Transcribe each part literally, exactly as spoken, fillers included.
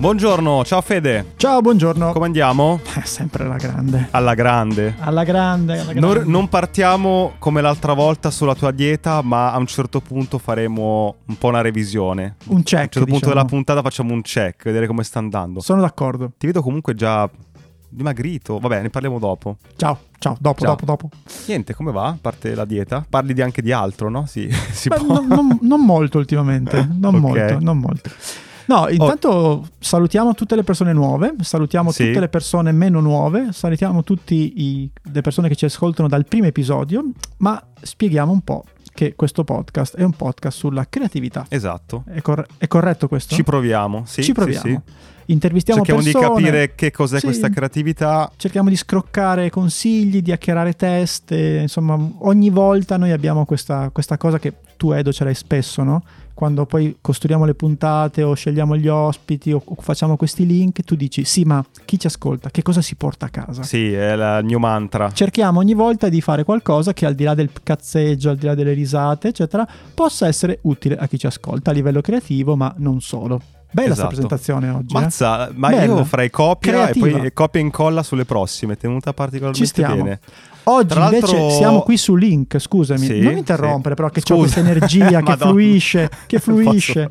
Buongiorno, ciao Fede. Ciao, buongiorno. Come andiamo? Eh, sempre alla grande. Alla grande. Alla grande, alla grande. Non, non partiamo come l'altra volta sulla tua dieta, ma a un certo punto faremo un po' una revisione. Un check. A un certo diciamo. punto della puntata facciamo un check, vedere come sta andando. Sono d'accordo. Ti vedo comunque già dimagrito. Vabbè, ne parliamo dopo. Ciao. Ciao, dopo, Ciao. dopo, dopo. Niente, come va? A parte la dieta? Parli di anche di altro, no? Sì, si Beh, può. Non, non, non molto ultimamente. Non okay. molto, non molto. No, intanto oh. salutiamo tutte le persone nuove, salutiamo sì. tutte le persone meno nuove, salutiamo tutte le persone che ci ascoltano dal primo episodio, ma spieghiamo un po' che questo podcast è un podcast sulla creatività. Esatto. È, cor- è corretto questo? Ci proviamo, sì. Ci proviamo. Sì, sì. Intervistiamo Cerchiamo persone. Cerchiamo di capire che cos'è sì. questa creatività. Cerchiamo di scroccare consigli, di acchiarare teste. Insomma, ogni volta noi abbiamo questa, questa cosa che tu, Edo, ce l'hai spesso, no? Quando poi costruiamo le puntate o scegliamo gli ospiti o facciamo questi link, tu dici sì, ma chi ci ascolta? Che cosa si porta a casa? Sì, è la, il mio mantra. Cerchiamo ogni volta di fare qualcosa che al di là del cazzeggio, al di là delle risate, eccetera, possa essere utile a chi ci ascolta a livello creativo, ma non solo. Bella esatto. sta presentazione oggi. Mazza, eh? ma Bello. io farei copia Creativa. e poi copia e incolla sulle prossime, tenuta particolarmente Ci stiamo. bene. Oggi invece siamo qui su link, scusami, sì, non mi interrompere sì. però che Scusa. c'ho questa energia che fluisce, che fluisce.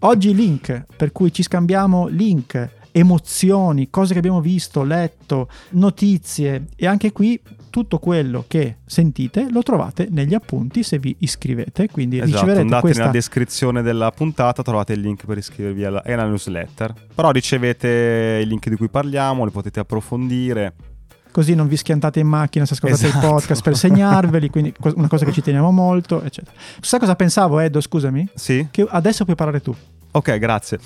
Oggi link, per cui ci scambiamo link, emozioni, cose che abbiamo visto, letto, notizie e anche qui tutto quello che sentite lo trovate negli appunti se vi iscrivete, quindi esatto, riceverete andate questa... nella descrizione della puntata, trovate il link per iscrivervi alla, è una newsletter, però ricevete i link di cui parliamo, li potete approfondire. Così non vi schiantate in macchina se ascoltate esatto. il podcast per segnarveli, quindi una cosa che ci teniamo molto, eccetera. Sai cosa pensavo, Edo, scusami? Sì? Che adesso puoi parlare tu. Ok, grazie.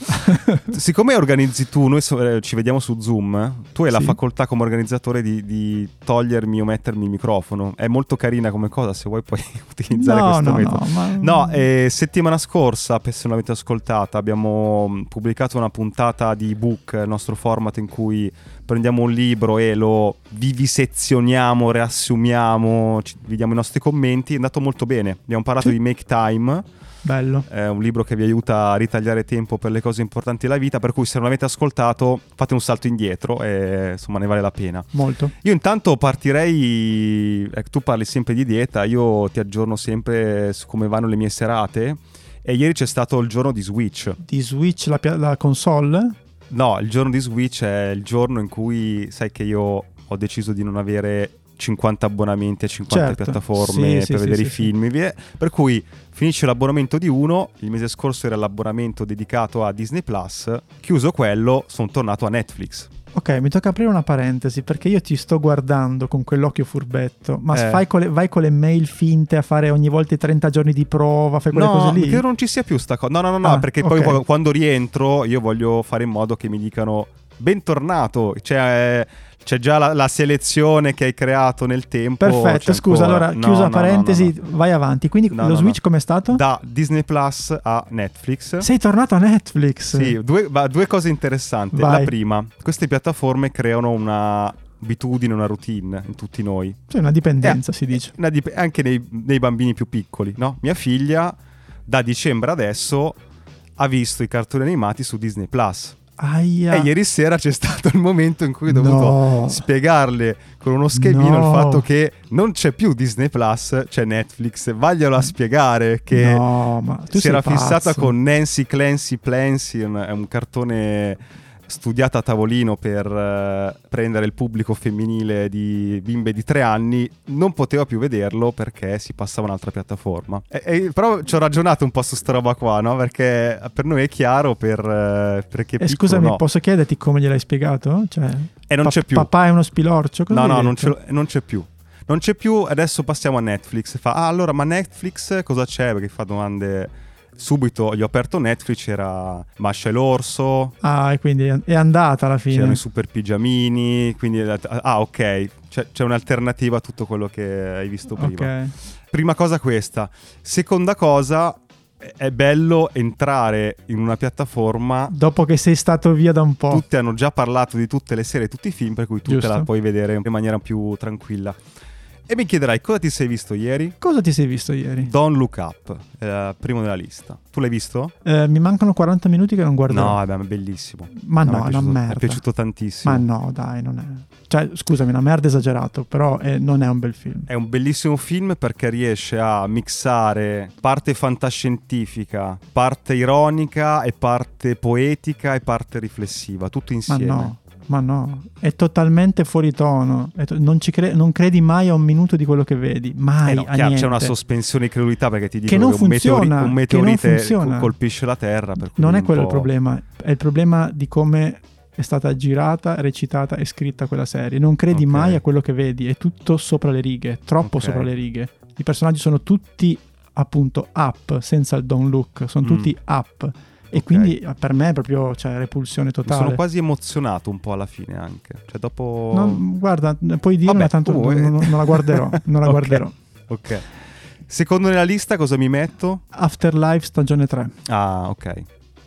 Siccome organizzi tu, noi so, eh, ci vediamo su Zoom, tu hai sì. la facoltà come organizzatore di, di togliermi o mettermi il microfono. È molto carina come cosa, se vuoi puoi utilizzare no, questo no, metodo. No, ma... no eh, settimana scorsa, se non l'avete ascoltata, abbiamo pubblicato una puntata di ebook, il nostro format in cui prendiamo un libro e lo vivisezioniamo, riassumiamo, ci, vediamo i nostri commenti. È andato molto bene, abbiamo parlato sì. di Make Time. Bello. È un libro che vi aiuta a ritagliare tempo per le cose importanti della vita, per cui se non l'avete ascoltato fate un salto indietro e insomma ne vale la pena. Molto. Io intanto partirei, eh, tu parli sempre di dieta, io ti aggiorno sempre su come vanno le mie serate e ieri c'è stato il giorno di Switch. Di Switch la, pia- la console? No, il giorno di Switch è il giorno in cui sai che io ho deciso di non avere cinquanta abbonamenti a cinquanta certo. piattaforme sì, per sì, vedere sì, i sì. film, per cui finisce l'abbonamento di uno. Il mese scorso era l'abbonamento dedicato a Disney Plus, chiuso quello sono tornato a Netflix. Ok, mi tocca aprire una parentesi perché io ti sto guardando con quell'occhio furbetto, ma eh. fai con le, vai con le mail finte a fare ogni volta i trenta giorni di prova, fai quelle no, cose lì? No, che non ci sia più sta cosa, no no no, no ah, perché okay. poi quando rientro io voglio fare in modo che mi dicano bentornato, cioè... Eh, c'è già la, la selezione che hai creato nel tempo. Perfetto, scusa, ancora... allora chiusa no, parentesi, no, no, no. vai avanti. Quindi no, lo no, switch no. com'è stato? Da Disney Plus a Netflix. Sei tornato a Netflix? Sì, due, due cose interessanti. Vai. La prima, queste piattaforme creano una abitudine, una routine in tutti noi. Cioè una dipendenza, eh, si dice. Una dip- anche nei, nei bambini più piccoli, no? Mia figlia da dicembre adesso ha visto i cartoni animati su Disney Plus. Aia. E ieri sera c'è stato il momento in cui ho dovuto no. spiegarle con uno schemino no. il fatto che non c'è più Disney Plus, c'è Netflix. Vaglielo a spiegare che no, ma tu si era pazzo. fissata con Nancy Clancy, Plancy, un, è un cartone studiato a tavolino per uh, prendere il pubblico femminile di bimbe di tre anni. Non poteva più vederlo perché si passava un'altra piattaforma. E, e, però ci ho ragionato un po' su sta roba qua, no? Perché per noi è chiaro, per uh, perché e piccolo, scusami, no. posso chiederti come gliel'hai spiegato? Cioè, e non pa- c'è più. Papà è uno spilorcio? No, no, non, ce non c'è più. Non c'è più, adesso passiamo a Netflix. Fa, ah, allora, ma Netflix cosa c'è? Perché fa domande... Subito gli ho aperto Netflix, era Mascia e l'Orso. Ah, e quindi è andata alla fine. C'erano i super pigiamini, quindi... Ah, ok, c'è, c'è un'alternativa a tutto quello che hai visto prima. Okay. Prima cosa questa. Seconda cosa, è bello entrare in una piattaforma... Dopo che sei stato via da un po'. Tutti hanno già parlato di tutte le serie, tutti i film, per cui tu Giusto. te la puoi vedere in maniera più tranquilla. E mi chiederai cosa ti sei visto ieri? Cosa ti sei visto ieri? Don't Look Up, eh, primo della lista. Tu l'hai visto? Eh, mi mancano quaranta minuti che non guardo. No, vabbè, è bellissimo. Ma no, è una merda. Mi è piaciuto tantissimo. Ma no, dai, non è... Cioè, scusami, una merda esagerato, però eh, non è un bel film. È un bellissimo film perché riesce a mixare parte fantascientifica, parte ironica e parte poetica e parte riflessiva, tutto insieme. Ma no. Ma no, è totalmente fuori tono, to- non, ci cre- non credi mai a un minuto di quello che vedi, mai eh no, a chiaro, niente. C'è una sospensione di credulità perché ti dico che, non che un, funziona, meteori- un meteorite che non colpisce la Terra. Per cui non è quello il problema, è il problema di come è stata girata, recitata e scritta quella serie. Non credi okay. mai a quello che vedi, è tutto sopra le righe, troppo okay. sopra le righe. I personaggi sono tutti appunto up, senza il don't look, sono mm. tutti up. E okay. quindi per me è proprio cioè, repulsione totale. Mi sono quasi emozionato un po' alla fine anche. Cioè dopo no, guarda, puoi dirmela Vabbè, tanto non, non la guarderò, non la okay. guarderò. Ok. Secondo nella lista cosa mi metto? Afterlife stagione tre. Ah, ok.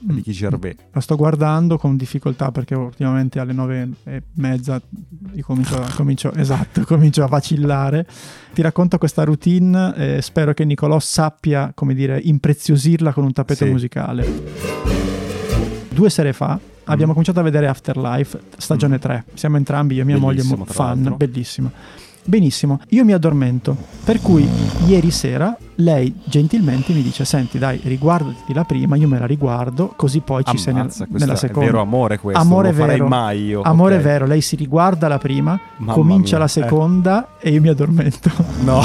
Mm. Di chi Gervais. La sto guardando con difficoltà perché ultimamente alle nove e mezza comincio, comincio, esatto, comincio a vacillare. Ti racconto questa routine e spero che Nicolò sappia, come dire, impreziosirla con un tappeto sì. musicale. Due sere fa abbiamo mm. cominciato a vedere Afterlife stagione mm. tre. Siamo entrambi, io e mia bellissimo, moglie, fan, bellissima. Benissimo, io mi addormento, per cui ieri sera lei gentilmente mi dice: senti dai, riguardati la prima, io me la riguardo, così poi ci sei nella, nella seconda. È vero amore questo, amore non lo vero, farei mai io. Amore okay. vero, lei si riguarda la prima, mamma comincia mia, la seconda eh. e io mi addormento. No.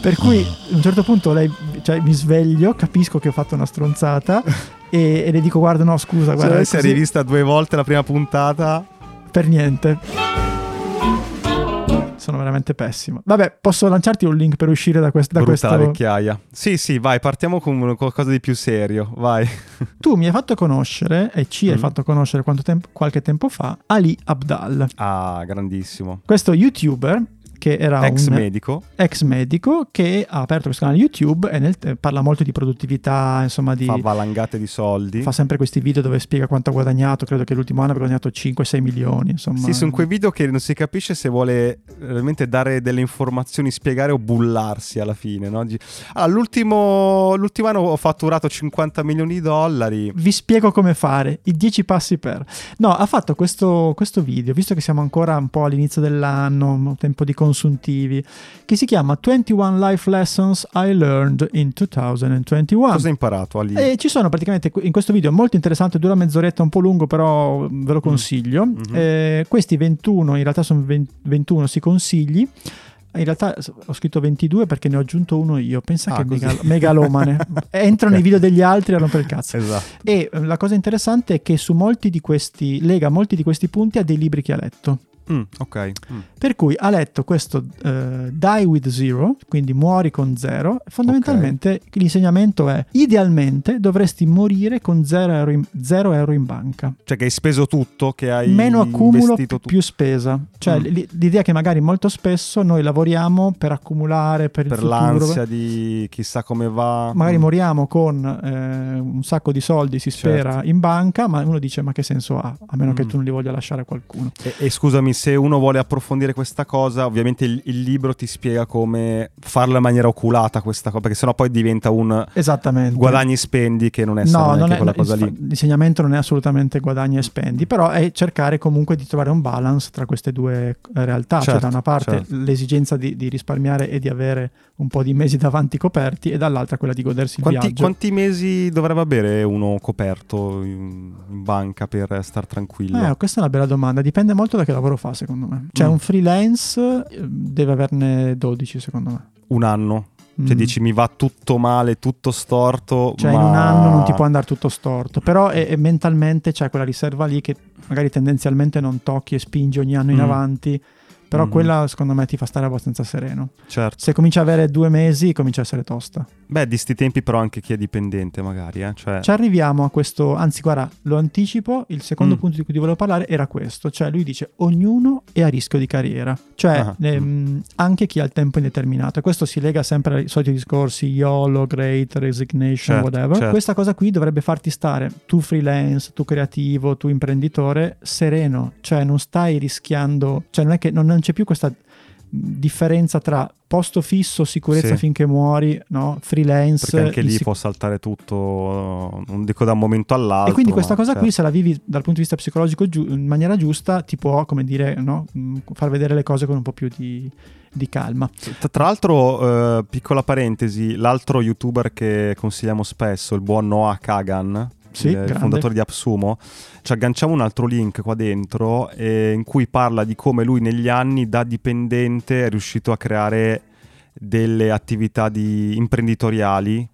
Per cui a un certo punto lei, cioè, mi sveglio, capisco che ho fatto una stronzata e, e le dico guarda no scusa guarda. Cioè, se hai rivista due volte la prima puntata? Per niente. Sono veramente pessimo. Vabbè, posso lanciarti un link per uscire da, quest- da questa vecchiaia. Sì, sì, vai, partiamo con qualcosa di più serio, vai. Tu mi hai fatto conoscere, e ci mm. hai fatto conoscere quanto tempo, qualche tempo fa, Ali Abdal. Ah, grandissimo. Questo YouTuber che era ex un medico. ex medico che ha aperto questo canale YouTube e nel, eh, parla molto di produttività, insomma di... Fa valangate di soldi. Fa sempre questi video dove spiega quanto ha guadagnato, credo che l'ultimo anno ha guadagnato cinque sei milioni, insomma. Sì, sono quei video che non si capisce se vuole realmente dare delle informazioni, spiegare o bullarsi alla fine, no? Ah, l'ultimo, l'ultimo anno ho fatturato cinquanta milioni di dollari. Vi spiego come fare, i dieci passi per... No, ha fatto questo, questo video, visto che siamo ancora un po' all'inizio dell'anno, un tempo di consuntivi, che si chiama twenty-one life lessons I learned in twenty twenty-one. Cosa hai imparato Ali? E ci sono praticamente in questo video molto interessante, dura mezz'oretta, un po' lungo però ve lo consiglio. Mm-hmm. Eh, questi ventuno, in realtà sono ventuno si consigli. In realtà ho scritto ventidue perché ne ho aggiunto uno io. Pensa ah, che megal- megalomane. Entrano okay. i video degli altri e hanno per cazzo. Esatto. E la cosa interessante è che su molti di questi lega molti di questi punti a dei libri che ha letto. Mm, ok. Mm. Per cui ha letto questo uh, Die with Zero, quindi muori con zero. Fondamentalmente okay. l'insegnamento è: idealmente dovresti morire con zero euro, in, zero euro in banca. Cioè che hai speso tutto, che hai meno accumulo, più tu- spesa. Cioè mm. l- l'idea che magari molto spesso noi lavoriamo per accumulare per, per il futuro, l'ansia di chissà come va. Magari mm. moriamo con eh, un sacco di soldi, si spera, certo. in banca, ma uno dice: ma che senso ha? A meno mm. che tu non li voglia lasciare a qualcuno. E, e scusami, se uno vuole approfondire questa cosa, ovviamente il, il libro ti spiega come farla in maniera oculata questa cosa, perché sennò poi diventa un esattamente guadagni e spendi, che non è, no, non è quella no, cosa lì. L'insegnamento non è assolutamente guadagni e spendi, però è cercare comunque di trovare un balance tra queste due realtà, certo, cioè da una parte certo. l'esigenza di, di risparmiare e di avere un po' di mesi davanti coperti, e dall'altra quella di godersi il quanti, viaggio. Quanti mesi dovrebbe avere uno coperto in, in banca per star tranquillo? Eh, questa è una bella domanda, dipende molto da che lavoro fa, secondo me. Cioè mm. un freelance deve averne dodici, secondo me. Un anno. Cioè mm. dici mi va tutto male, tutto storto. Cioè ma... in un anno non ti può andare tutto storto, però è, è mentalmente c'è quella riserva lì che magari tendenzialmente non tocchi e spingi ogni anno mm. in avanti. Però mm. quella secondo me ti fa stare abbastanza sereno. Certo. Se cominci a avere due mesi comincia a essere tosta. Beh, di sti tempi però anche chi è dipendente magari. Eh? Cioè... Ci arriviamo a questo, anzi guarda, lo anticipo, il secondo mm. punto di cui ti volevo parlare era questo. Cioè lui dice ognuno è a rischio di carriera. Cioè ah. ehm, anche chi ha il tempo indeterminato. E questo si lega sempre ai soliti discorsi YOLO, Great Resignation, certo, whatever. Certo. Questa cosa qui dovrebbe farti stare, tu freelance, tu creativo, tu imprenditore, sereno. Cioè non stai rischiando, cioè non è che non c'è più questa differenza tra posto fisso, sicurezza sì. finché muori, no? Freelance. Perché anche lì sic- può saltare tutto, non dico da un momento all'altro. E quindi questa cosa certo. qui, se la vivi dal punto di vista psicologico giu- in maniera giusta, ti può, come dire, no? far vedere le cose con un po' più di, di calma. Tra l'altro, eh, piccola parentesi, l'altro YouTuber che consigliamo spesso, il buon Noah Kagan, sì, il grande. Fondatore di AppSumo, ci agganciamo un altro link qua dentro eh, in cui parla di come lui negli anni da dipendente è riuscito a creare delle attività di imprenditoriali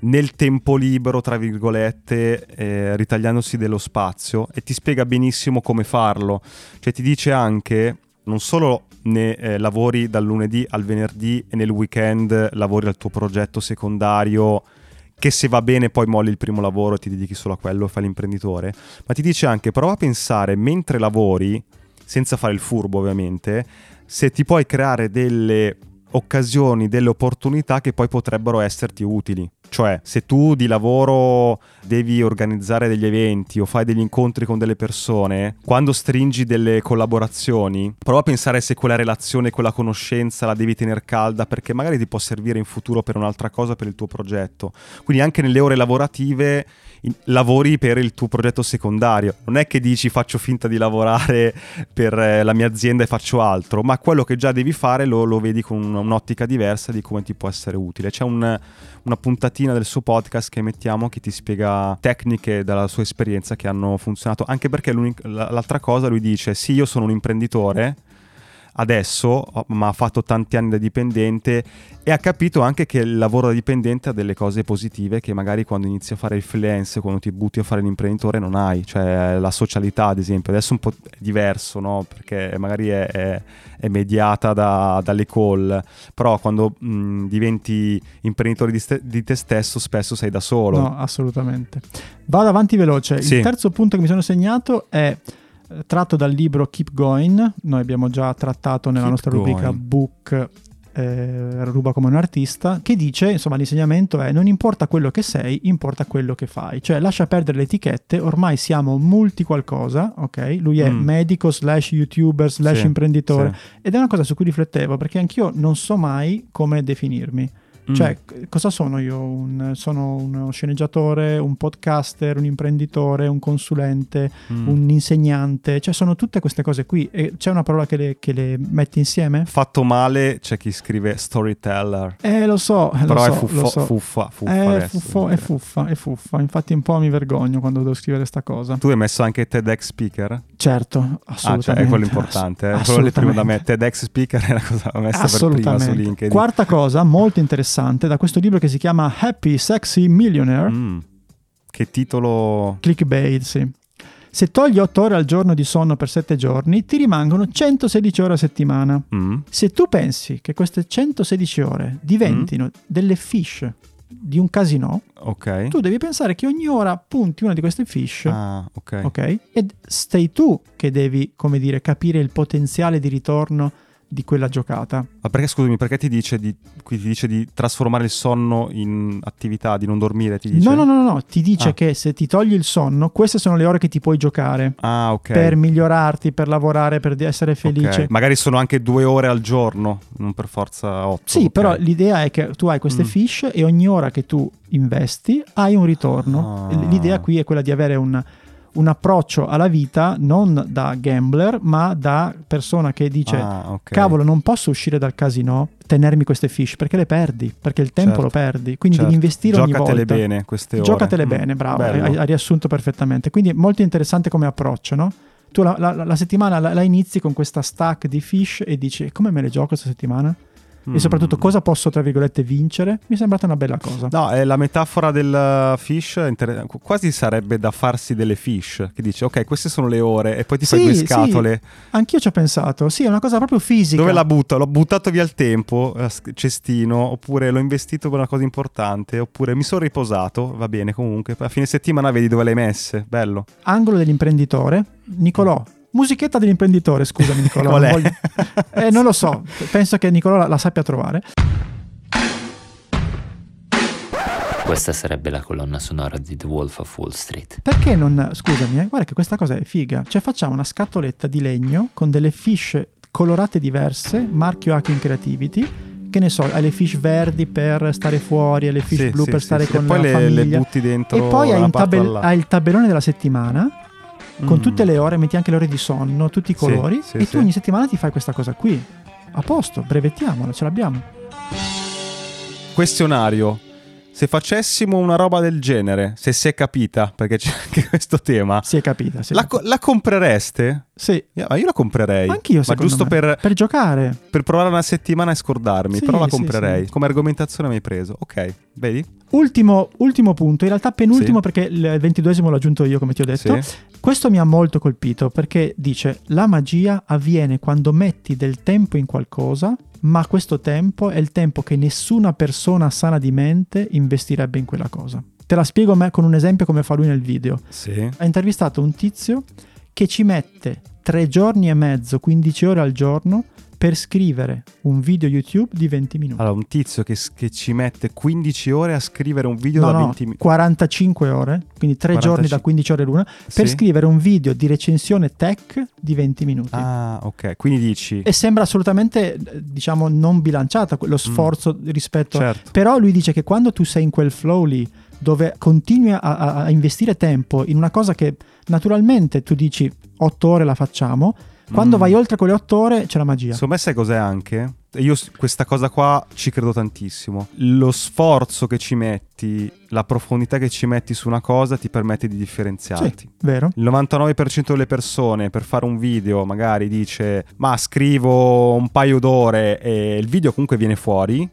nel tempo libero, tra virgolette, eh, ritagliandosi dello spazio, e ti spiega benissimo come farlo. Cioè ti dice anche non solo ne eh, lavori dal lunedì al venerdì e nel weekend lavori al tuo progetto secondario, che se va bene poi molli il primo lavoro e ti dedichi solo a quello e fai l'imprenditore, ma ti dice anche prova a pensare mentre lavori, senza fare il furbo ovviamente, se ti puoi creare delle occasioni, delle opportunità che poi potrebbero esserti utili. Cioè se tu di lavoro devi organizzare degli eventi o fai degli incontri con delle persone, quando stringi delle collaborazioni prova a pensare se quella relazione, quella conoscenza la devi tenere calda, perché magari ti può servire in futuro per un'altra cosa, per il tuo progetto. Quindi anche nelle ore lavorative lavori per il tuo progetto secondario, non è che dici faccio finta di lavorare per la mia azienda e faccio altro, ma quello che già devi fare lo, lo vedi con un'ottica diversa di come ti può essere utile. C'è un, una puntata del suo podcast che mettiamo, che ti spiega tecniche dalla sua esperienza che hanno funzionato, anche perché l'altra cosa, lui dice sì io sono un imprenditore adesso, ma ha fatto tanti anni da dipendente e ha capito anche che il lavoro da dipendente ha delle cose positive che magari quando inizi a fare il freelance, quando ti butti a fare l'imprenditore non hai, cioè la socialità ad esempio adesso è un po' diverso, no? Perché magari è, è, è mediata da, dalle call, però quando mh, diventi imprenditore di, ste- di te stesso spesso sei da solo. No, assolutamente. Vado avanti veloce, sì. Il terzo punto che mi sono segnato è tratto dal libro Keep Going, noi abbiamo già trattato nella Keep nostra going. rubrica book eh, Ruba come un artista, che dice, insomma l'insegnamento è non importa quello che sei, importa quello che fai, cioè lascia perdere le etichette, ormai siamo multi qualcosa, ok? Lui è mm. medico slash youtuber slash sì, imprenditore sì. ed è una cosa su cui riflettevo, perché anch'io non so mai come definirmi. Cioè, mm. cosa sono io? Un, sono uno sceneggiatore, un podcaster, un imprenditore, un consulente, mm. un insegnante. Cioè, sono tutte queste cose qui. E c'è una parola che le, che le metti insieme? Fatto male, c'è chi scrive storyteller. Eh, lo so. Però lo è so, fuffo, so. fuffa. fuffa eh, adesso, fuffo, è fuffa, è fuffa. Infatti un po' mi vergogno quando devo scrivere sta cosa. Tu hai messo anche TEDx speaker? Certo, assolutamente. Ah, cioè, è quello importante. Ass- eh. Quello prima da me. TEDx speaker è la cosa messa per prima su LinkedIn. Quarta cosa, molto interessante. Da questo libro che si chiama Happy Sexy Millionaire. Mm, che titolo clickbait, sì. Se togli otto ore al giorno di sonno per sette giorni, ti rimangono centosedici ore a settimana. Mm. Se tu pensi che queste centosedici ore diventino mm. delle fish di un casino, okay. tu devi pensare che ogni ora punti una di queste fish, ah, okay. ok? Ed sei tu che devi, come dire, capire il potenziale di ritorno di quella giocata. Ma perché, scusami, perché ti dice di, qui ti dice di trasformare il sonno in attività, di non dormire, ti dice? No, no, no, no, ti dice ah. che se ti togli il sonno, queste sono le ore che ti puoi giocare. Ah, ok. Per migliorarti, per lavorare, per essere felice. Okay. Magari sono anche due ore al giorno, non per forza otto. Sì, okay. Però l'idea è che tu hai queste mm. fish e ogni ora che tu investi hai un ritorno. Ah. L'idea qui è quella di avere un un approccio alla vita non da gambler, ma da persona che dice ah, okay. cavolo, non posso uscire dal casino, tenermi queste fish, perché le perdi, perché il tempo certo. lo perdi, quindi certo. devi investire ogni giocatele volta giocatele bene queste ore, giocatele mm. bene, bravo, hai, hai riassunto perfettamente. Quindi è molto interessante come approccio, no? Tu la, la, la settimana la, la inizi con questa stack di fish e dici come me le gioco questa settimana? E soprattutto cosa posso, tra virgolette, vincere? Mi è sembrata una bella cosa. No, è la metafora del fish, inter- quasi sarebbe da farsi delle fish, che dice ok, queste sono le ore e poi ti sì, fai due scatole. Sì. Anch'io ci ho pensato, sì, è una cosa proprio fisica. Dove la butto? L'ho buttato via il tempo, cestino, oppure l'ho investito per una cosa importante, oppure mi sono riposato, va bene comunque, a fine settimana vedi dove le hai messe, bello. Angolo dell'imprenditore, Nicolò. Musichetta dell'imprenditore, scusami Nicolò. Qual è? Non, voglio... eh, non lo so, penso che Nicolò la, la sappia trovare. Questa sarebbe la colonna sonora di The Wolf of Wall Street. Perché non, scusami, eh, guarda che questa cosa è figa. Cioè facciamo una scatoletta di legno con delle fish colorate diverse, marchio Hacking Creativity, che ne so, hai le fish verdi per stare fuori, hai le fish sì, blu sì, per stare sì, con sì. la le, famiglia, le butti dentro, e poi hai, un tabell- hai il tabellone della settimana con mm. tutte le ore, metti anche le ore di sonno, tutti i colori, sì, sì, e tu sì. ogni settimana ti fai questa cosa qui. A posto, brevettiamola, ce l'abbiamo. Questionario: se facessimo una roba del genere, se si è capita, perché c'è anche questo tema. Si è capita, si è la, capita. Co- la comprereste? Sì. Io, io la comprerei. Anch'io, ma giusto me. Per, per giocare. Per provare una settimana e scordarmi, sì, però la comprerei. Sì, sì. Come argomentazione mi hai preso. Ok, vedi? Ultimo, ultimo punto, in realtà penultimo, sì. perché il ventiduesimo l'ho aggiunto io, come ti ho detto. Sì. Questo mi ha molto colpito perché dice: la magia avviene quando metti del tempo in qualcosa, ma questo tempo è il tempo che nessuna persona sana di mente investirebbe in quella cosa. Te la spiego me con un esempio come fa lui nel video. Sì. Ha intervistato un tizio che ci mette tre giorni e mezzo, quindici ore al giorno, per scrivere un video YouTube di venti minuti. Allora, un tizio che, che ci mette quindici ore a scrivere un video no, da no, venti minuti. quarantacinque ore, quindi tre quarantacinque giorni da quindici ore l'una, per sì. scrivere un video di recensione tech di venti minuti. Ah, ok, quindi dici... E sembra assolutamente, diciamo, non bilanciata lo sforzo mm. rispetto... Certo. Però lui dice che quando tu sei in quel flow lì, dove continui a, a, a investire tempo in una cosa che naturalmente tu dici otto ore la facciamo... Quando mm. vai oltre quelle otto ore c'è la magia. Secondo me sai cos'è anche? Io questa cosa qua ci credo tantissimo. Lo sforzo che ci metti, la profondità che ci metti su una cosa ti permette di differenziarti. Sì, vero. Il novantanove per cento delle persone per fare un video magari dice ma scrivo un paio d'ore e il video comunque viene fuori.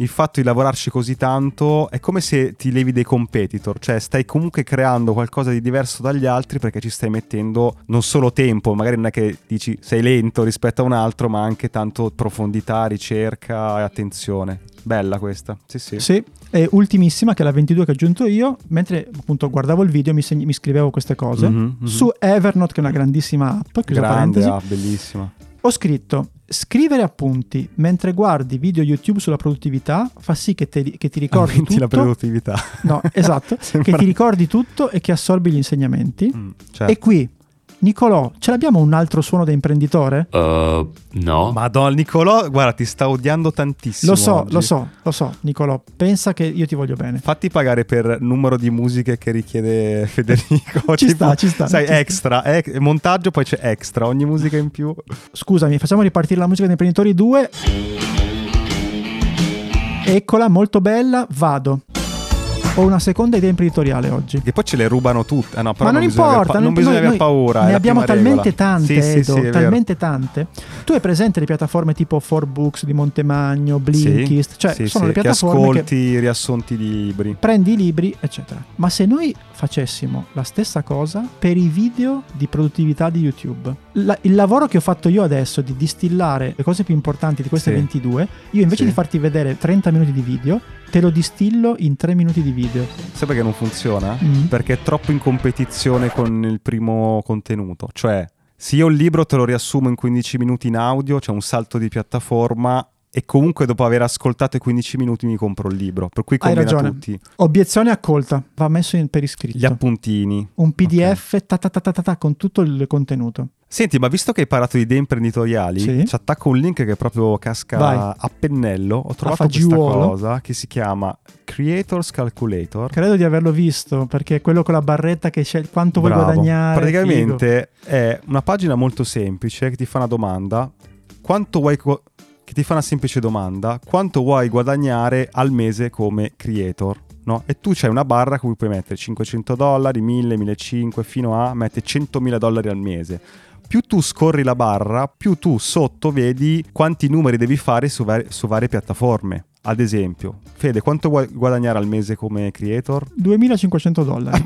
Il fatto di lavorarci così tanto è come se ti levi dei competitor, cioè stai comunque creando qualcosa di diverso dagli altri perché ci stai mettendo non solo tempo, magari non è che dici sei lento rispetto a un altro, ma anche tanto profondità, ricerca e attenzione. Bella questa, sì sì. Sì, e ultimissima che è la ventidue che ho aggiunto io, mentre appunto guardavo il video mi, segni, mi scrivevo queste cose, mm-hmm, mm-hmm. su Evernote, che è una grandissima app, grande app, ah, bellissima. Ho scritto: scrivere appunti mentre guardi video YouTube sulla produttività fa sì che, te, che ti ricordi Aumenti tutto. La produttività. No, esatto. Sembra... Che ti ricordi tutto e che assorbi gli insegnamenti. Mm, certo. E qui, Nicolò, ce l'abbiamo un altro suono da imprenditore? Uh, no. Madonna, Nicolò, guarda, ti sta odiando tantissimo. Lo so, oggi. lo so, lo so, Nicolò. Pensa che io ti voglio bene. Fatti pagare per numero di musiche che richiede Federico. Ci tipo, sta, ci sta. Sai, ci extra, sta. Ec- montaggio, poi c'è extra, ogni musica in più. Scusami, facciamo ripartire la musica degli imprenditori due. Eccola, molto bella, vado. Ho una seconda idea imprenditoriale oggi. Che poi ce le rubano tutte. Ah, no, però ma non, non importa. Pa- non bisogna avere paura. Ne abbiamo talmente regola. tante, sì, Edo, sì, sì, talmente tante. Tu hai presente le piattaforme tipo ForBooks di Montemagno, Blinkist? Sì, cioè sì, sono sì, le piattaforme che ascolti che... riassunti di libri. Prendi i libri, eccetera. Ma se noi facessimo la stessa cosa per i video di produttività di YouTube, la, il lavoro che ho fatto io adesso di distillare le cose più importanti di queste sì. ventidue, io invece sì. di farti vedere trenta minuti di video, te lo distillo in tre minuti di video. Sai perché non funziona? Mm. Perché è troppo in competizione con il primo contenuto. Cioè, se io il libro te lo riassumo in quindici minuti in audio, c'è cioè un salto di piattaforma, e comunque dopo aver ascoltato i quindici minuti mi compro il libro. Per cui combina tutti. Obiezione accolta. Va messo in, per iscritto. Gli appuntini. Un P D F okay. ta, ta, ta, ta, ta, con tutto il contenuto. Senti, ma visto che hai parlato di idee imprenditoriali, sì. ci attacco un link che proprio casca Vai. a pennello. Ho trovato questa cosa che si chiama Creators Calculator. Credo di averlo visto, perché è quello con la barretta che sceglie quanto Bravo. vuoi guadagnare. Praticamente figo. È una pagina molto semplice che ti fa una domanda. Quanto vuoi... Co- che ti fa una semplice domanda: quanto vuoi guadagnare al mese come creator? No? E tu c'hai una barra cui puoi mettere cinquecento dollari, mille, millecinquecento, fino a mette centomila dollari al mese. Più tu scorri la barra, più tu sotto vedi quanti numeri devi fare su, var- su varie piattaforme. Ad esempio, Fede, quanto vuoi guadagnare al mese come creator? duemilacinquecento dollari.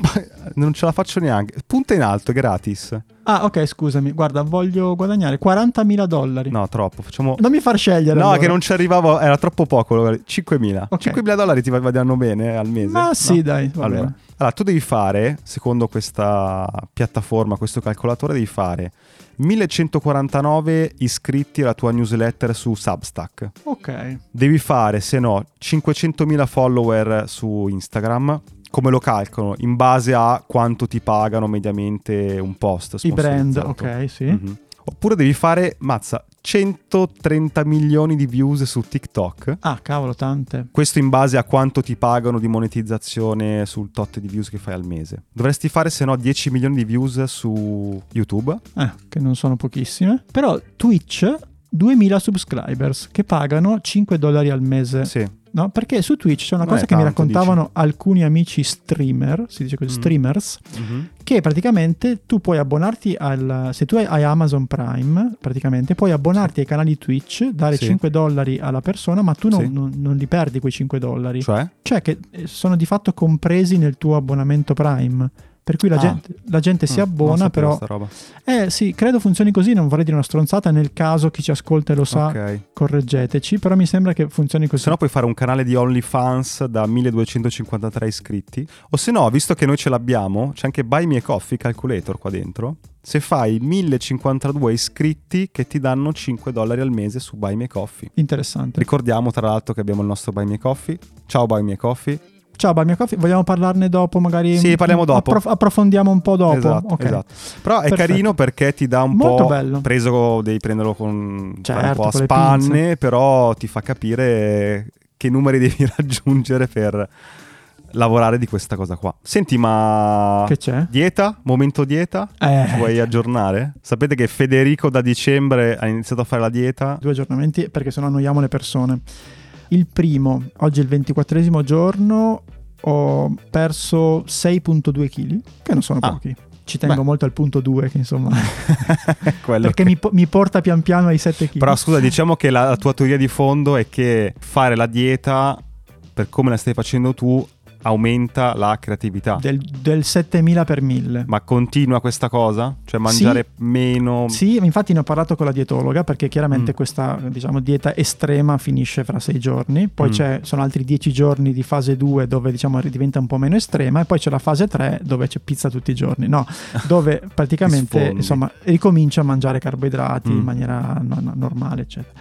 Non ce la faccio neanche. Punta in alto, gratis. Ah, ok, scusami. Guarda, voglio guadagnare quarantamila dollari. No, troppo. Facciamo... Non mi far scegliere. No, allora. Che non ci arrivavo. Era troppo poco. cinquemila. Okay. cinquemila dollari ti vanno bene al mese? Ma no? Sì, dai. Allora. allora, tu devi fare, secondo questa piattaforma, questo calcolatore, devi fare millecentoquarantanove iscritti alla tua newsletter su Substack. Ok. Devi fare, se no, cinquecentomila follower su Instagram. Come lo calcolano? In base a quanto ti pagano mediamente un post. I brand, ok, sì. Mm-hmm. Oppure devi fare, mazza, centotrenta milioni di views su TikTok. Ah, cavolo, tante. Questo in base a quanto ti pagano di monetizzazione sul tot di views che fai al mese. Dovresti fare se no dieci milioni di views su YouTube. Eh, che non sono pochissime. Però Twitch, duemila subscribers che pagano cinque dollari al mese. Sì. No, perché su Twitch c'è una non cosa che tanto, mi raccontavano dici. alcuni amici streamer, si dice così, mm. streamers, mm-hmm. che praticamente tu puoi abbonarti al... se tu hai Amazon Prime, praticamente puoi abbonarti sì. ai canali Twitch, dare sì. cinque dollari alla persona, ma tu non, sì. non, non li perdi quei cinque dollari. Cioè? Cioè che sono di fatto compresi nel tuo abbonamento Prime. Per cui la, ah. gente, la gente si abbona, però... roba. Eh sì, credo funzioni così, non vorrei dire una stronzata, nel caso chi ci ascolta e lo sa, okay. correggeteci, però mi sembra che funzioni così. Se no puoi fare un canale di OnlyFans da milleduecentocinquantatré iscritti, o se no, visto che noi ce l'abbiamo, c'è anche Buy Me Coffee Calculator qua dentro. Se fai millecinquantadue iscritti che ti danno cinque dollari al mese su Buy Me Coffee. Interessante. Ricordiamo tra l'altro che abbiamo il nostro Buy Me Coffee. Ciao Buy Me Coffee. Ciao Buy Me Coffee, vogliamo parlarne dopo magari? Sì, parliamo dopo. Approf- approfondiamo un po' dopo. Esatto, okay. esatto. Però è Perfetto. carino perché ti dà un Molto po' bello. preso, devi prenderlo con certo, un po' a spanne, però ti fa capire che numeri devi raggiungere per lavorare di questa cosa qua. Senti, ma che c'è? Dieta? Momento dieta? Eh. Ci vuoi aggiornare? Sapete che Federico da dicembre ha iniziato a fare la dieta. Due aggiornamenti perché sennò annoiamo le persone. Il primo, oggi è il ventiquattresimo giorno, ho perso sei virgola due chili, che non sono ah, pochi. Ci tengo beh. molto al punto due, che insomma, perché che... mi, mi porta pian piano ai sette chili. Però scusa, diciamo che la, la tua teoria di fondo è che fare la dieta, per come la stai facendo tu, aumenta la creatività del, del settemila per mille. Ma continua questa cosa? Cioè mangiare sì, meno? Sì, infatti ne ho parlato con la dietologa, perché chiaramente mm. questa, diciamo, dieta estrema finisce fra sei giorni. Poi mm. c'è, sono altri dieci giorni di fase due, dove diciamo diventa un po' meno estrema. E poi c'è la fase tre, dove c'è pizza tutti i giorni. No, dove praticamente insomma ricomincia a mangiare carboidrati mm. in maniera no, no, normale eccetera.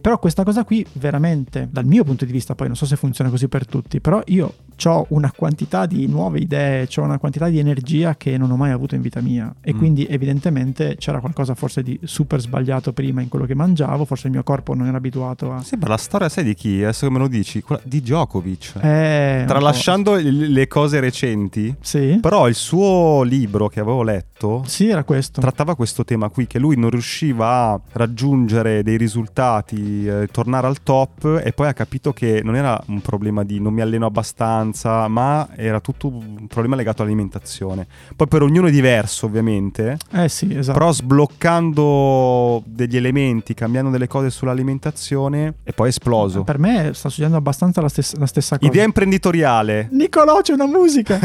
Però questa cosa qui veramente, dal mio punto di vista, poi non so se funziona così per tutti, però io ho una quantità di nuove idee, ho una quantità di energia che non ho mai avuto in vita mia e mm. quindi evidentemente c'era qualcosa forse di super sbagliato prima in quello che mangiavo, forse il mio corpo non era abituato a... Sembra la storia, sai di chi? Adesso che me lo dici, quella di Djokovic. Eh, Tralasciando le cose recenti, sì. però il suo libro che avevo letto sì, era questo. Trattava questo tema qui, che lui non riusciva a raggiungere dei risultati, tornare al top, e poi ha capito che non era un problema di non mi alleno abbastanza, ma era tutto un problema legato all'alimentazione. Poi per ognuno è diverso ovviamente, eh sì, esatto. però sbloccando degli elementi, cambiando delle cose sull'alimentazione, e poi è esploso. Per me sta succedendo abbastanza la stessa, la stessa cosa. Idea imprenditoriale. Nicolò, c'è una musica.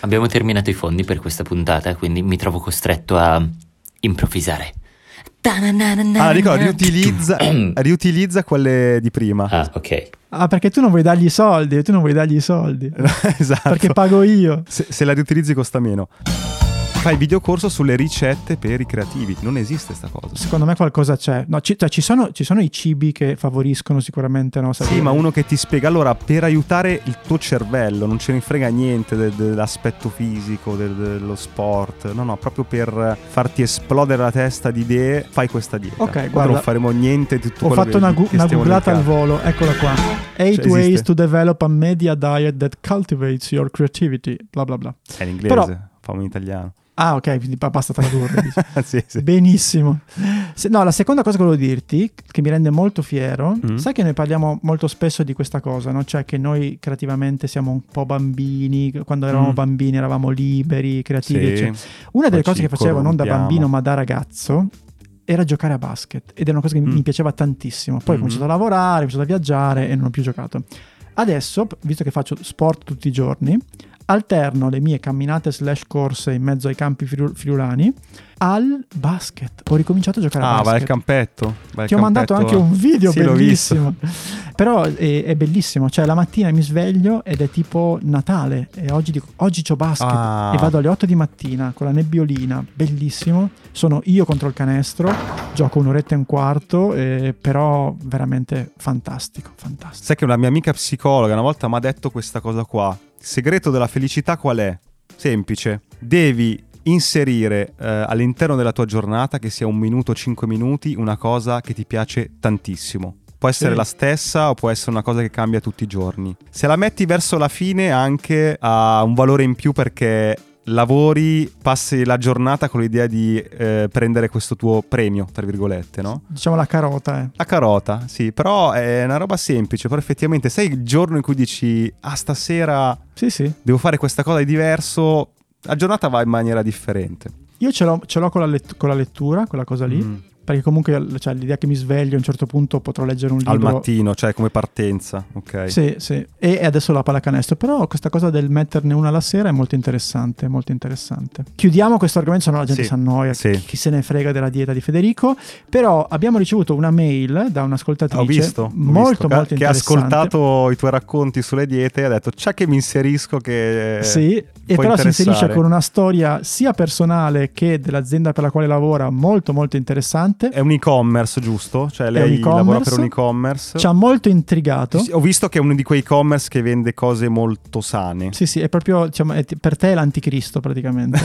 Abbiamo terminato i fondi per questa puntata, quindi mi trovo costretto a improvvisare. Ah, Nicola, riutilizza, riutilizza quelle di prima. Ah, ok. Ah, perché tu non vuoi dargli i soldi, tu non vuoi dargli i soldi. Esatto. Perché pago io. Se, se la riutilizzi costa meno. Fai videocorso sulle ricette per i creativi. Non esiste sta cosa. Secondo me qualcosa c'è. No, ci, cioè, ci, sono, ci sono i cibi che favoriscono sicuramente, no? Sì, ma uno che ti spiega. Allora, per aiutare il tuo cervello, non ce ne frega niente del, dell'aspetto fisico, del, dello sport. No, no, proprio per farti esplodere la testa di idee, fai questa dieta. Ok, guarda, guarda, non faremo niente di tutto. Ho fatto che, una, gu- una googlata al volo. Eccola qua. Eight cioè, ways to develop a media diet that cultivates your creativity. Bla bla bla. È in inglese. Però... fammi in italiano. Ah, ok, quindi basta tradurre. Sì, sì. Benissimo. Se, no, la seconda cosa che volevo dirti, che mi rende molto fiero, mm. sai che noi parliamo molto spesso di questa cosa, no? Cioè che noi creativamente siamo un po' bambini, quando eravamo mm. bambini eravamo liberi, creativi, sì. eccetera. Una delle cose che facevo non da bambino ma da ragazzo era giocare a basket, ed è una cosa che mm. mi piaceva tantissimo. Poi mm. ho cominciato a lavorare, ho cominciato a viaggiare e non ho più giocato. Adesso, visto che faccio sport tutti i giorni, alterno le mie camminate slash corse in mezzo ai campi friul- friulani al basket. Ho ricominciato a giocare ah, a basket. Ah, vai al campetto. Vai Ti al ho campetto, mandato anche un video sì, bellissimo. Però è, è bellissimo. Cioè la mattina mi sveglio ed è tipo Natale. E oggi dico, oggi c'ho basket. Ah. E vado alle otto di mattina con la nebbiolina. Bellissimo. Sono io contro il canestro. Gioco un'oretta e un quarto. Eh, però veramente fantastico, fantastico. Sai che una mia amica psicologa una volta mi ha detto questa cosa qua. Il segreto della felicità qual è? Semplice. Devi inserire eh, all'interno della tua giornata, che sia un minuto, cinque minuti, una cosa che ti piace tantissimo. Può essere sì. la stessa o può essere una cosa che cambia tutti i giorni. Se la metti verso la fine anche ha un valore in più, perché lavori, passi la giornata con l'idea di eh, prendere questo tuo premio, tra virgolette, no? Diciamo la carota, eh. La carota, sì, però è una roba semplice, però effettivamente sai il giorno in cui dici ah stasera sì, sì. devo fare questa cosa di diverso, la giornata va in maniera differente. Io ce l'ho, ce l'ho con, la let- con la lettura, quella cosa lì. Mm. Perché comunque cioè, l'idea che mi sveglio a un certo punto potrò leggere un libro al mattino, cioè come partenza, ok? Sì, sì. E adesso la pallacanestro. Però questa cosa del metterne una alla sera è molto interessante, molto interessante. Chiudiamo questo argomento, sennò la gente sì. si annoia. Sì. Chi, chi se ne frega della dieta di Federico. Però abbiamo ricevuto una mail da un'ascoltatrice. Ho visto, ho molto, visto, molto, che, molto interessante. Che ha ascoltato i tuoi racconti sulle diete e ha detto c'è che mi inserisco che sì, e però si inserisce con una storia sia personale che dell'azienda per la quale lavora molto, molto interessante. È un e-commerce, giusto? Cioè lei lavora per un e-commerce. Ci ha molto intrigato. Ho visto che è uno di quei e-commerce che vende cose molto sane. Sì, sì, è proprio, diciamo, è, per te è l'anticristo praticamente.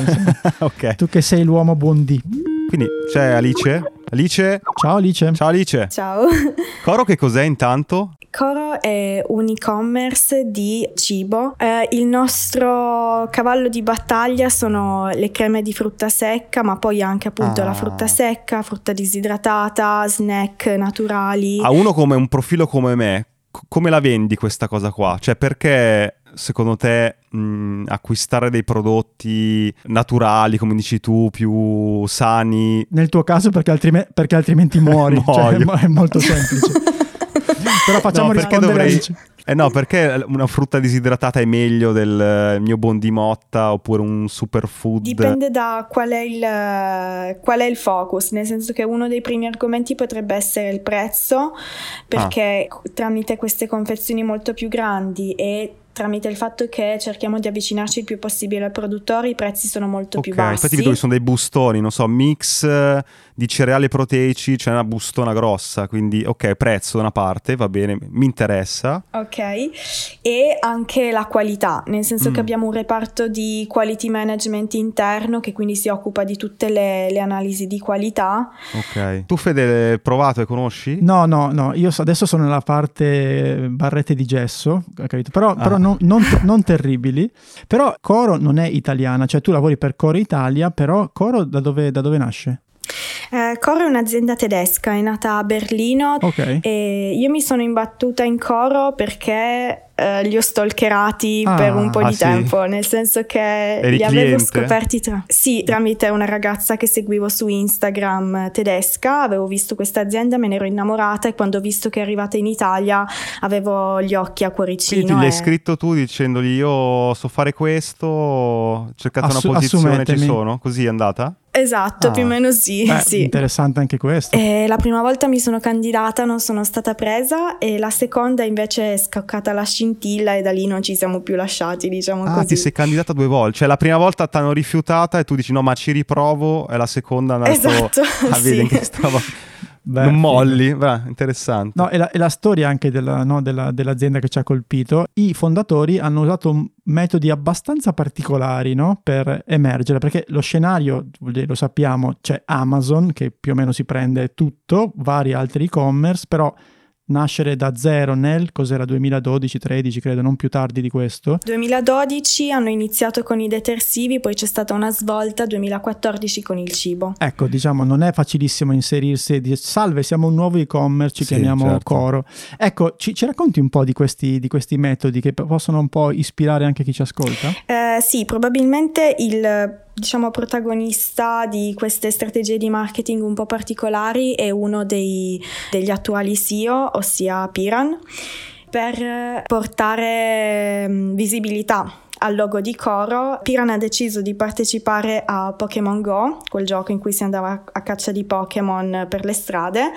Ok. Tu che sei l'uomo buon di. Quindi c'è Alice. Alice. Ciao Alice. Ciao Alice. Ciao. Coro che cos'è intanto? Coro è un e-commerce di cibo. Eh, il nostro cavallo di battaglia sono le creme di frutta secca, ma poi anche appunto ah. la frutta secca, frutta disidratata, snack naturali. A uno come un profilo come me, come la vendi questa cosa qua? Cioè perché secondo te mh, acquistare dei prodotti naturali, come dici tu, più sani? Nel tuo caso perché, altrime- perché altrimenti muori, cioè, è molto semplice. Però facciamo no, rispondere dovrei... Eh no, perché una frutta disidratata è meglio del mio bondi motta oppure un superfood? Dipende da qual è il qual è il focus, nel senso che uno dei primi argomenti potrebbe essere il prezzo, perché ah. tramite queste confezioni molto più grandi e tramite il fatto che cerchiamo di avvicinarci il più possibile al produttore, i prezzi sono molto okay, più bassi. Infatti vedo che sono dei bustoni, non so, mix di cereali proteici, c'è cioè una bustona grossa, quindi ok, prezzo da una parte, va bene, mi interessa. Ok, e anche la qualità, nel senso mm. che abbiamo un reparto di quality management interno che quindi si occupa di tutte le, le analisi di qualità. Ok, tu Fede l'hai provato e conosci? No, no, no, io adesso sono nella parte barrette di gesso, capito? Però, ah. però Non, non, non terribili. Però Coro non è italiana, cioè tu lavori per Coro Italia, però Coro da dove, da dove nasce? Eh, Coro è un'azienda tedesca, è nata a Berlino. Okay. E io mi sono imbattuta in Coro perché eh, li ho stalkerati ah, per un po' ah, di sì. tempo, nel senso che Eri li avevo cliente? scoperti tra... sì, tramite una ragazza che seguivo su Instagram tedesca. Avevo visto questa azienda, me ne ero innamorata e quando ho visto che è arrivata in Italia avevo gli occhi a cuoricino. Quindi gli hai e... scritto tu dicendogli io so fare questo, cercate Assu- una posizione, ci sono? Così è andata? Esatto, ah. più o meno sì, Beh, sì. Interessante anche questo. E la prima volta mi sono candidata, non sono stata presa, e la seconda invece è scaccata la scintilla e da lì non ci siamo più lasciati, diciamo ah, così. Ah, ti sei candidata due volte, cioè la prima volta ti hanno rifiutata e tu dici no ma ci riprovo, e la seconda hanno esatto, detto, ah, sì. vedi che stavo... Beh, non molli, beh, interessante. No, e la, e la storia anche della, no, della, dell'azienda che ci ha colpito. I fondatori hanno usato metodi abbastanza particolari, no, per emergere, perché lo scenario, lo sappiamo, c'è Amazon che più o meno si prende tutto, vari altri e-commerce, però nascere da zero nel, cos'era, duemiladodici tredici credo, non più tardi di questo. duemiladodici hanno iniziato con i detersivi, poi c'è stata una svolta duemilaquattordici con il cibo. Ecco, diciamo, non è facilissimo inserirsi e dire salve, siamo un nuovo e-commerce, ci sì, chiamiamo certo. Coro. Ecco, ci, ci racconti un po' di questi, di questi metodi che possono un po' ispirare anche chi ci ascolta? Eh, sì, probabilmente il... diciamo protagonista di queste strategie di marketing un po' particolari è uno dei, degli attuali C E O, ossia Piran, per portare visibilità al logo di Coro. Piran ha deciso di partecipare a Pokémon Go, quel gioco in cui si andava a caccia di Pokémon per le strade,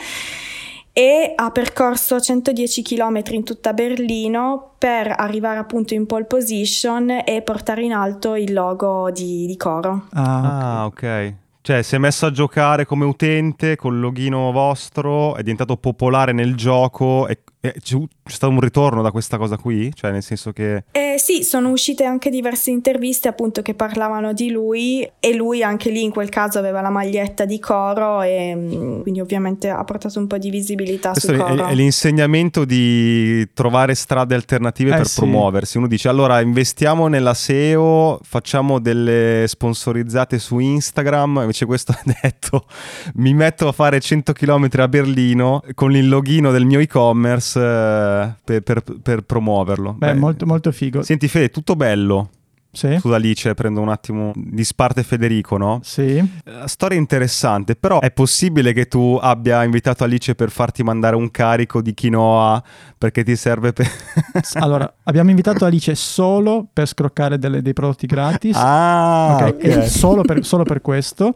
e ha percorso centodieci chilometri in tutta Berlino per arrivare appunto in pole position e portare in alto il logo di, di Coro. Ah, ok. Cioè si è messo a giocare come utente col login vostro, è diventato popolare nel gioco e c'è stato un ritorno da questa cosa qui? Cioè nel senso che... Eh, sì, sono uscite anche diverse interviste appunto che parlavano di lui, e lui anche lì in quel caso aveva la maglietta di Coro, e quindi ovviamente ha portato un po' di visibilità. Questo su Coro. È, è l'insegnamento di trovare strade alternative eh, per sì. promuoversi. Uno dice allora investiamo nella S E O, facciamo delle sponsorizzate su Instagram, invece questo ha detto mi metto a fare cento chilometri a Berlino con il loghino del mio e-commerce eh, per, per, per promuoverlo. Beh, Beh, molto molto figo. Senti Fede, tutto bello. Sì. Scusa Alice, prendo un attimo di sparte Federico, no? Sì. Uh, storia interessante, però è possibile che tu abbia invitato Alice per farti mandare un carico di quinoa perché ti serve per... Allora, abbiamo invitato Alice solo per scroccare delle, dei prodotti gratis. Ah, okay. Okay. Solo, per, solo per questo.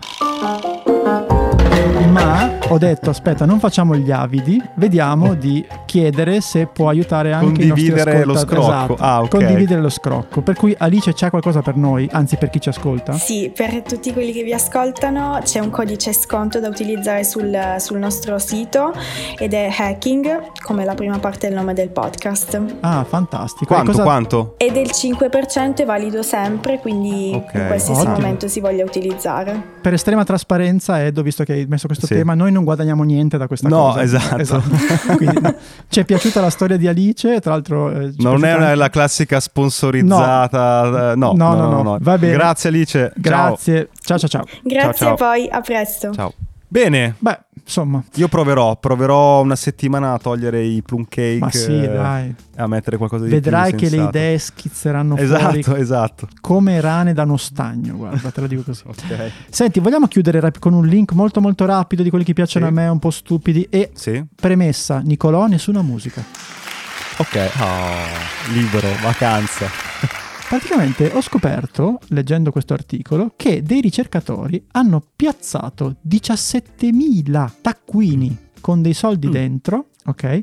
Ma ho detto aspetta, non facciamo gli avidi, vediamo di chiedere se può aiutare anche i nostri ascoltatori. Condividere lo scrocco. Esatto. Ah, okay. Condividere lo scrocco. Per cui Alice, c'è qualcosa per noi, anzi per chi ci ascolta? Sì, per tutti quelli che vi ascoltano c'è un codice sconto da utilizzare sul, sul nostro sito, ed è Hacking, come la prima parte del nome del podcast. Ah, fantastico. Quanto? Cosa... quanto? È del cinque per cento, è valido sempre, quindi okay. in qualsiasi Ottimo. Momento si voglia utilizzare. Per estrema trasparenza, Edo, visto che hai messo questo sì. tema, noi non guadagniamo niente da questa no, cosa. No, esatto. esatto. Quindi, no. Ci è piaciuta la storia di Alice, tra l'altro... Eh, non è una, la classica sponsorizzata. No, no, no. no, no, no, no. Va bene. Grazie Alice. Grazie. Ciao, ciao, ciao. ciao. Grazie, ciao, ciao. Poi, a presto. Ciao. Bene. Beh, insomma. Io proverò, proverò una settimana a togliere i plum cake. Ma sì, dai. A mettere qualcosa di Vedrai più Vedrai che sensato. Le idee schizzeranno esatto, fuori. Esatto, esatto. Come rane da uno stagno, guarda, te lo dico così. Okay. Senti, vogliamo chiudere rap- con un link molto molto rapido di quelli che piacciono sì. a me, un po' stupidi. E sì. premessa, Nicolò, nessuna musica. Ok, oh, libero, vacanza. Praticamente ho scoperto, leggendo questo articolo, che dei ricercatori hanno piazzato diciassettemila taccuini con dei soldi mm. dentro, ok,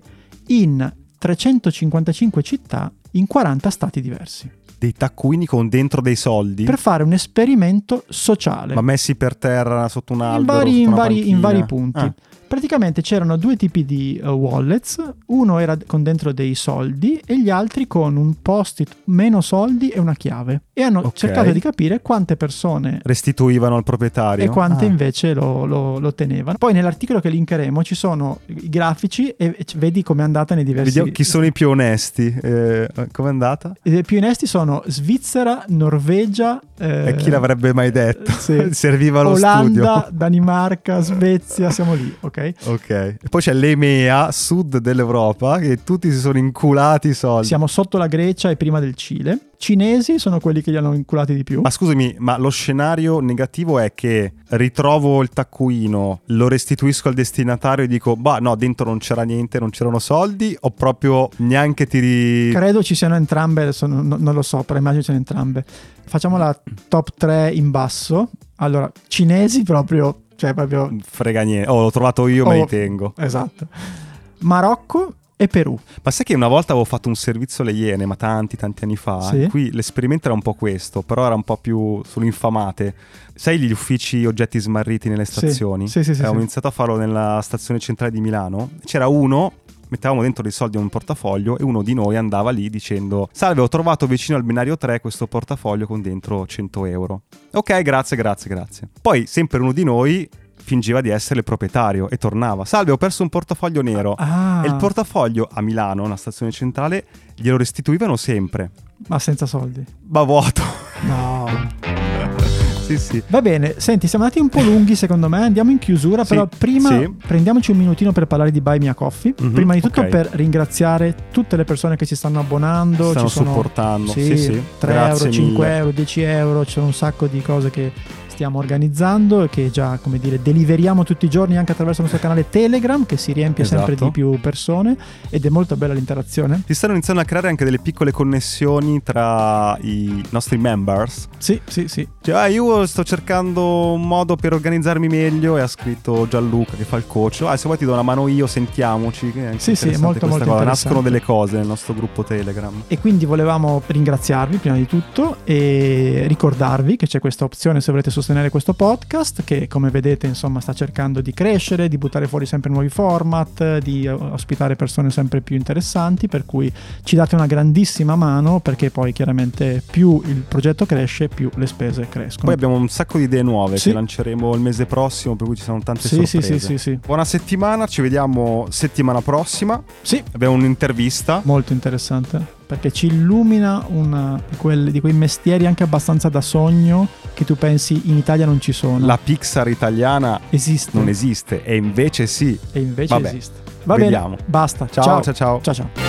in trecentocinquantacinque città in quaranta stati diversi. Dei taccuini con dentro dei soldi? Per fare un esperimento sociale. Ma messi per terra, sotto un albero, in vari, sotto in, una vari in vari punti. Ah. Praticamente c'erano due tipi di uh, wallets, uno era con dentro dei soldi e gli altri con un post-it, meno soldi e una chiave. E hanno okay. cercato di capire quante persone restituivano al proprietario e quante ah. invece lo, lo, lo tenevano. Poi nell'articolo che linkeremo ci sono i grafici e, e vedi com'è andata nei diversi... Vediamo chi sono i più onesti. Eh, com'è andata? I più onesti sono Svizzera, Norvegia... Eh, e chi l'avrebbe mai detto? Sì. Serviva lo Olanda, studio. Danimarca, Svezia, siamo lì, ok? Ok, e poi c'è l'E M E A, sud dell'Europa, che tutti si sono inculati i soldi. Siamo sotto la Grecia e prima del Cile. Cinesi sono quelli che li hanno inculati di più. Ma scusami, ma lo scenario negativo è che ritrovo il taccuino, lo restituisco al destinatario e dico bah no, dentro non c'era niente, non c'erano soldi, o proprio neanche ti ri... Credo ci siano entrambe, adesso non, non lo so, però immagino ci siano entrambe. Facciamo la top tre in basso. Allora, cinesi proprio... Cioè proprio... Frega niente. Oh, l'ho trovato io, oh, me li tengo. Esatto. Marocco e Perù. Ma sai che una volta avevo fatto un servizio alle Iene, ma tanti, tanti anni fa. Sì. Qui l'esperimento era un po' questo, però era un po' più sull'infamate. Sai gli uffici oggetti smarriti nelle stazioni? Sì, sì, sì. Avevo sì, iniziato sì. a farlo nella stazione centrale di Milano. C'era uno... mettevamo dentro dei soldi in un portafoglio e uno di noi andava lì dicendo salve, ho trovato vicino al binario tre questo portafoglio con dentro cento euro. Ok, grazie, grazie, grazie. Poi sempre uno di noi fingeva di essere il proprietario e tornava salve, ho perso un portafoglio nero. Ah. E il portafoglio a Milano, una stazione centrale, glielo restituivano sempre. Ma senza soldi? Ma vuoto. No. Sì, sì. Va bene, senti, siamo andati un po' lunghi secondo me, andiamo in chiusura, sì, però prima sì. prendiamoci un minutino per parlare di Buy Me Coffee, mm-hmm, prima di tutto okay. per ringraziare tutte le persone che ci stanno abbonando, stanno ci sono supportando, sì, sì, sì. tre euro, cinque euro, dieci euro, c'è un sacco di cose che stiamo organizzando e che già, come dire, deliveriamo tutti i giorni anche attraverso il nostro canale Telegram, che si riempie esatto. sempre di più persone ed è molto bella l'interazione. Si stanno iniziando a creare anche delle piccole connessioni tra i nostri members. Sì, sì, sì. Cioè, ah, io sto cercando un modo per organizzarmi meglio e ha scritto Gianluca che fa il coach. Ah, se vuoi ti do una mano io, sentiamoci. Sì, sì, è molto molto cosa. Nascono delle cose nel nostro gruppo Telegram. E quindi volevamo ringraziarvi prima di tutto e ricordarvi che c'è questa opzione se volete sostenere sostenere questo podcast che, come vedete, insomma, sta cercando di crescere, di buttare fuori sempre nuovi format, di ospitare persone sempre più interessanti, per cui ci date una grandissima mano, perché poi chiaramente più il progetto cresce, più le spese crescono. Poi abbiamo un sacco di idee nuove, sì, che lanceremo il mese prossimo, per cui ci sono tante, sì, sorprese. Sì, sì, sì, sì. Buona settimana, ci vediamo settimana prossima. Sì. Abbiamo un'intervista molto interessante, perché ci illumina una di, quelle, di quei mestieri anche abbastanza da sogno che tu pensi in Italia non ci sono. La Pixar italiana esiste. Non esiste, e invece sì. E invece Vabbè. esiste. Va Vediamo. bene. Basta. Ciao ciao ciao. ciao, ciao.